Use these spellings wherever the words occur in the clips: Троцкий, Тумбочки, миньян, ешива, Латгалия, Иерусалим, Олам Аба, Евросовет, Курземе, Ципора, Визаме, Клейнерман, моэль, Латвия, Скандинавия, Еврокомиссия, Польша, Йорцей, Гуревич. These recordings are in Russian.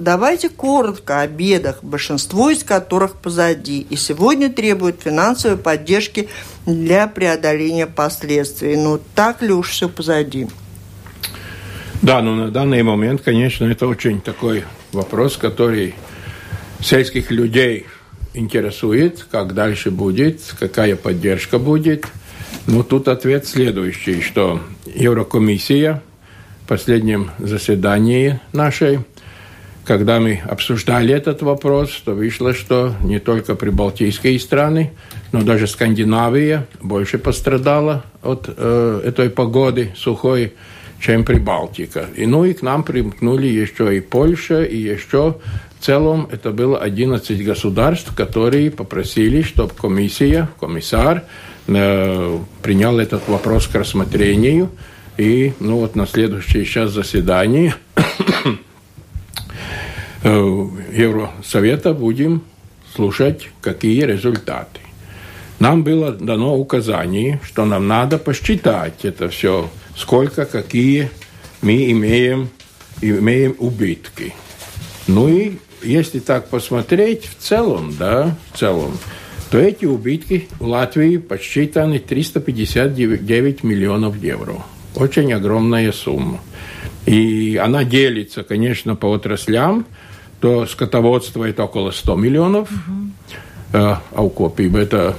Давайте коротко о бедах, большинство из которых позади, и сегодня требуют финансовой поддержки для преодоления последствий. Но так ли уж все позади? Да, но на данный момент, конечно, это очень такой вопрос, который сельских людей интересует, как дальше будет, какая поддержка будет. Но тут ответ следующий, что Еврокомиссия в последнем заседании нашей, когда мы обсуждали этот вопрос, то вышло, что не только прибалтийские страны, но даже Скандинавия больше пострадала от этой погоды сухой, чем Прибалтика. И, и к нам примкнули еще и Польша, и еще в целом это было 11 государств, которые попросили, чтобы комиссар принял этот вопрос к рассмотрению. И на следующее сейчас заседание Евросовета будем слушать, какие результаты. Нам было дано указание, что нам надо посчитать это все, сколько, какие мы имеем убытки. И если так посмотреть в целом, то эти убытки в Латвии подсчитаны 359 миллионов евро. Очень огромная сумма. И она делится, конечно, по отраслям. То скотоводство – это около 100 миллионов, аукопиба – это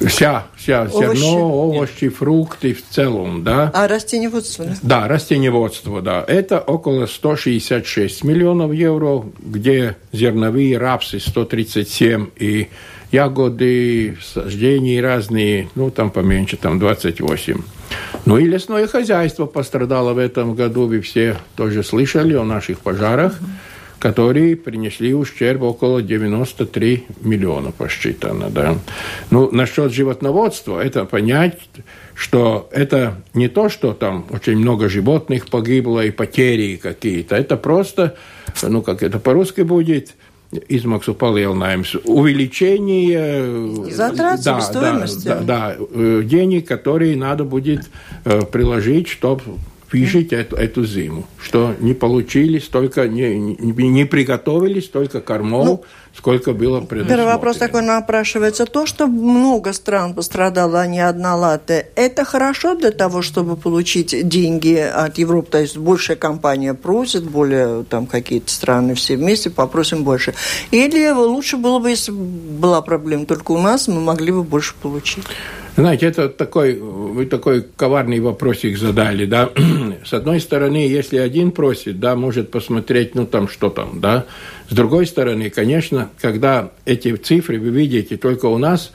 вся овощи, фрукты в целом, да. А растениеводство? Да, растениеводство, да. Это около 166 миллионов евро, где зерновые, рапсы 137 и ягоды, саждения разные, поменьше, 28. И лесное хозяйство пострадало в этом году, вы все тоже слышали о наших пожарах, которые принесли ущерб около 93 миллиона, посчитано, да. Насчет животноводства, это понять, что это не то, что там очень много животных погибло и потери какие-то, это просто, как это по-русски будет, изmaksu palielinājumus, увеличение затрат, себестоимости. Да, денег, которые надо будет приложить, чтобы фишить эту зиму, что не получили столько, не приготовили столько кормов, сколько было предусмотрено. Первый вопрос такой напрашивается. То, что много стран пострадало, а не одна Латвия, это хорошо для того, чтобы получить деньги от Европы? То есть большая компания просит, более какие-то страны все вместе попросим больше. Или лучше было бы, если была проблема только у нас, мы могли бы больше получить? Знаете, это вы такой коварный вопросик задали, да. С одной стороны, если один просит, да, может посмотреть, что там, да. С другой стороны, конечно, когда эти цифры вы видите только у нас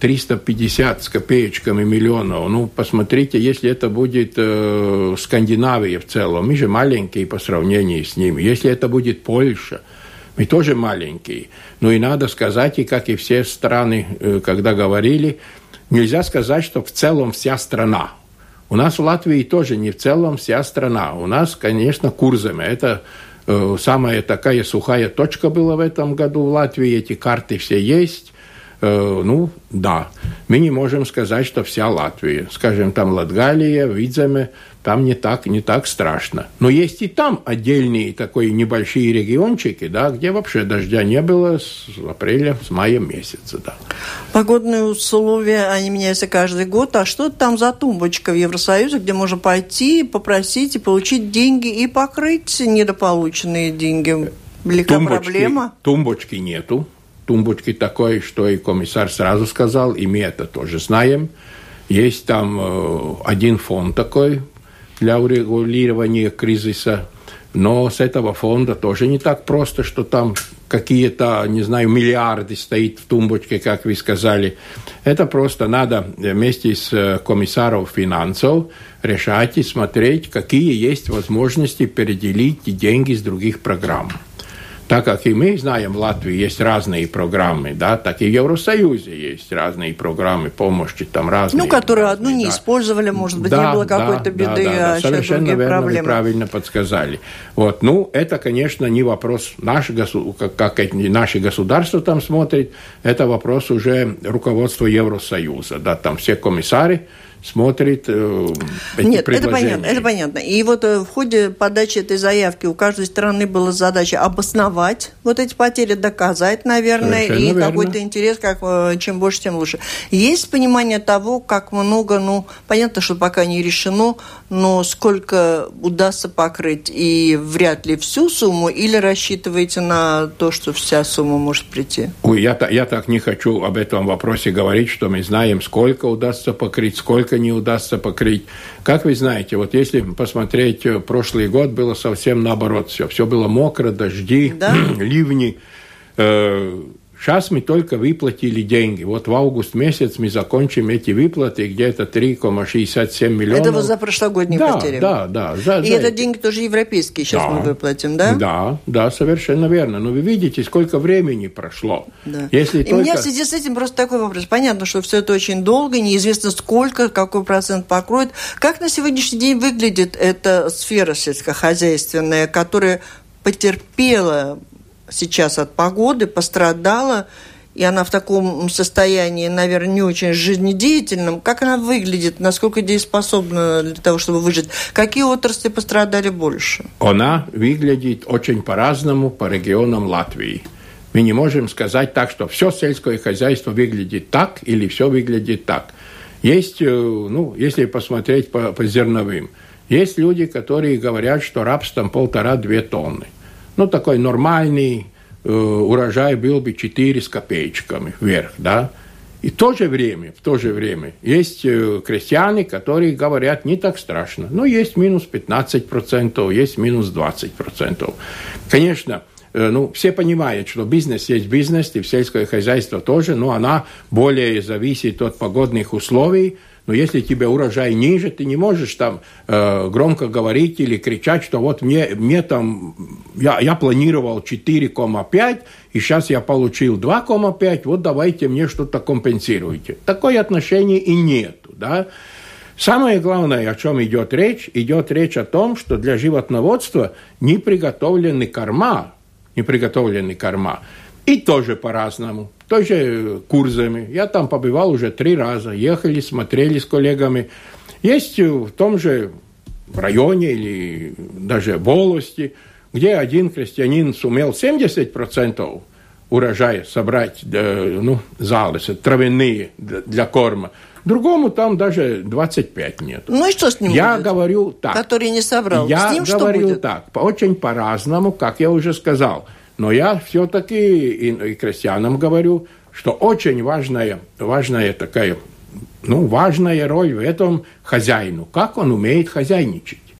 350 с копеечками миллионов, посмотрите, если это будет Скандинавия в целом, мы же маленькие по сравнению с ними, если это будет Польша, мы тоже маленькие, и надо сказать, и как и все страны, когда говорили, нельзя сказать, что в целом вся страна. У нас в Латвии тоже не в целом вся страна. У нас, конечно, Курземе. Это самая такая сухая точка была в этом году в Латвии. Эти карты все есть. Да. Мы не можем сказать, что вся Латвия. Скажем, там Латгалия, Визаме, там не так страшно. Но есть и там отдельные такие небольшие региончики, да, где вообще дождя не было с апреля, с мая месяца. Да. Погодные условия, они меняются каждый год. А что там за тумбочка в Евросоюзе, где можно пойти, попросить и получить деньги, и покрыть недополученные деньги? Велика проблема? Тумбочки нету. Тумбочки такой, что и комиссар сразу сказал, и мы это тоже знаем. Есть там один фонд такой для урегулирования кризиса, но с этого фонда тоже не так просто, что там какие-то, миллиарды стоит в тумбочке, как вы сказали. Это просто надо вместе с комиссаром финансов решать и смотреть, какие есть возможности переделить деньги с других программ. Так как и мы знаем, в Латвии есть разные программы, да, так и в Евросоюзе есть разные программы помощи, там разные. Которые одну не использовали, может быть, не было какой-то беды, а совершенно другие верно, проблемы. Вы правильно подсказали. Это, конечно, не вопрос наше государство там смотрит, это вопрос уже руководства Евросоюза, да, там все комиссары смотрит эти Нет, предложения. Это понятно. И вот в ходе подачи этой заявки у каждой страны была задача обосновать вот эти потери, доказать, наверное, Совершенно и какой-то интерес, как, чем больше, тем лучше. Есть понимание того, как много, понятно, что пока не решено, но сколько удастся покрыть и вряд ли всю сумму, или рассчитываете на то, что вся сумма может прийти? Ой, я так не хочу об этом вопросе говорить, что мы знаем, сколько удастся покрыть, сколько не удастся покрыть. Как вы знаете, вот если посмотреть, прошлый год было совсем наоборот все. Все было мокро, дожди, ливни. Сейчас мы только выплатили деньги. Вот в август месяц мы закончим эти выплаты, где-то 3,67 миллионов. Это вот за прошлогодние потери? Да. И это деньги тоже европейские сейчас мы выплатим, да? Да, совершенно верно. Но вы видите, сколько времени прошло. Да. У меня в связи с этим просто такой вопрос. Понятно, что все это очень долго, неизвестно сколько, какой процент покроет. Как на сегодняшний день выглядит эта сфера сельскохозяйственная, которая потерпела сейчас от погоды, пострадала, и она в таком состоянии, наверное, не очень жизнедеятельном. Как она выглядит? Насколько дееспособна для того, чтобы выжить? Какие отрасли пострадали больше? Она выглядит очень по-разному по регионам Латвии. Мы не можем сказать так, что все сельское хозяйство выглядит так или все выглядит так. Есть, если посмотреть по зерновым, есть люди, которые говорят, что рапс там 1,5-2 тонны. Такой нормальный урожай был бы 4 с копеечками вверх, да. И в то же время есть крестьяне, которые говорят, не так страшно. Но есть минус 15%, есть минус 20%. Конечно, все понимают, что бизнес есть бизнес, и сельское хозяйство тоже, но она более зависит от погодных условий. Но если тебе урожай ниже, ты не можешь там громко говорить или кричать, что вот мне там, я планировал 4,5, и сейчас я получил 2,5, вот давайте мне что-то компенсируйте. Такое отношение и нету, да. Самое главное, о чем идет речь о том, что для животноводства не приготовлены корма. И тоже по-разному. Тоже Курземе. Я там побывал уже 3 раза. Ехали, смотрели с коллегами. Есть в том же районе или даже волости, где один крестьянин сумел 70% урожая собрать, залезы, травяные для корма. Другому там даже 25 нет. И что с ним я будет? Говорю так. Который не собрал. Я с ним что будет? Я говорю так. Очень по-разному, как я уже сказал. Но я все-таки и крестьянам говорю, что очень важная роль в этом хозяину. Как он умеет хозяйничать?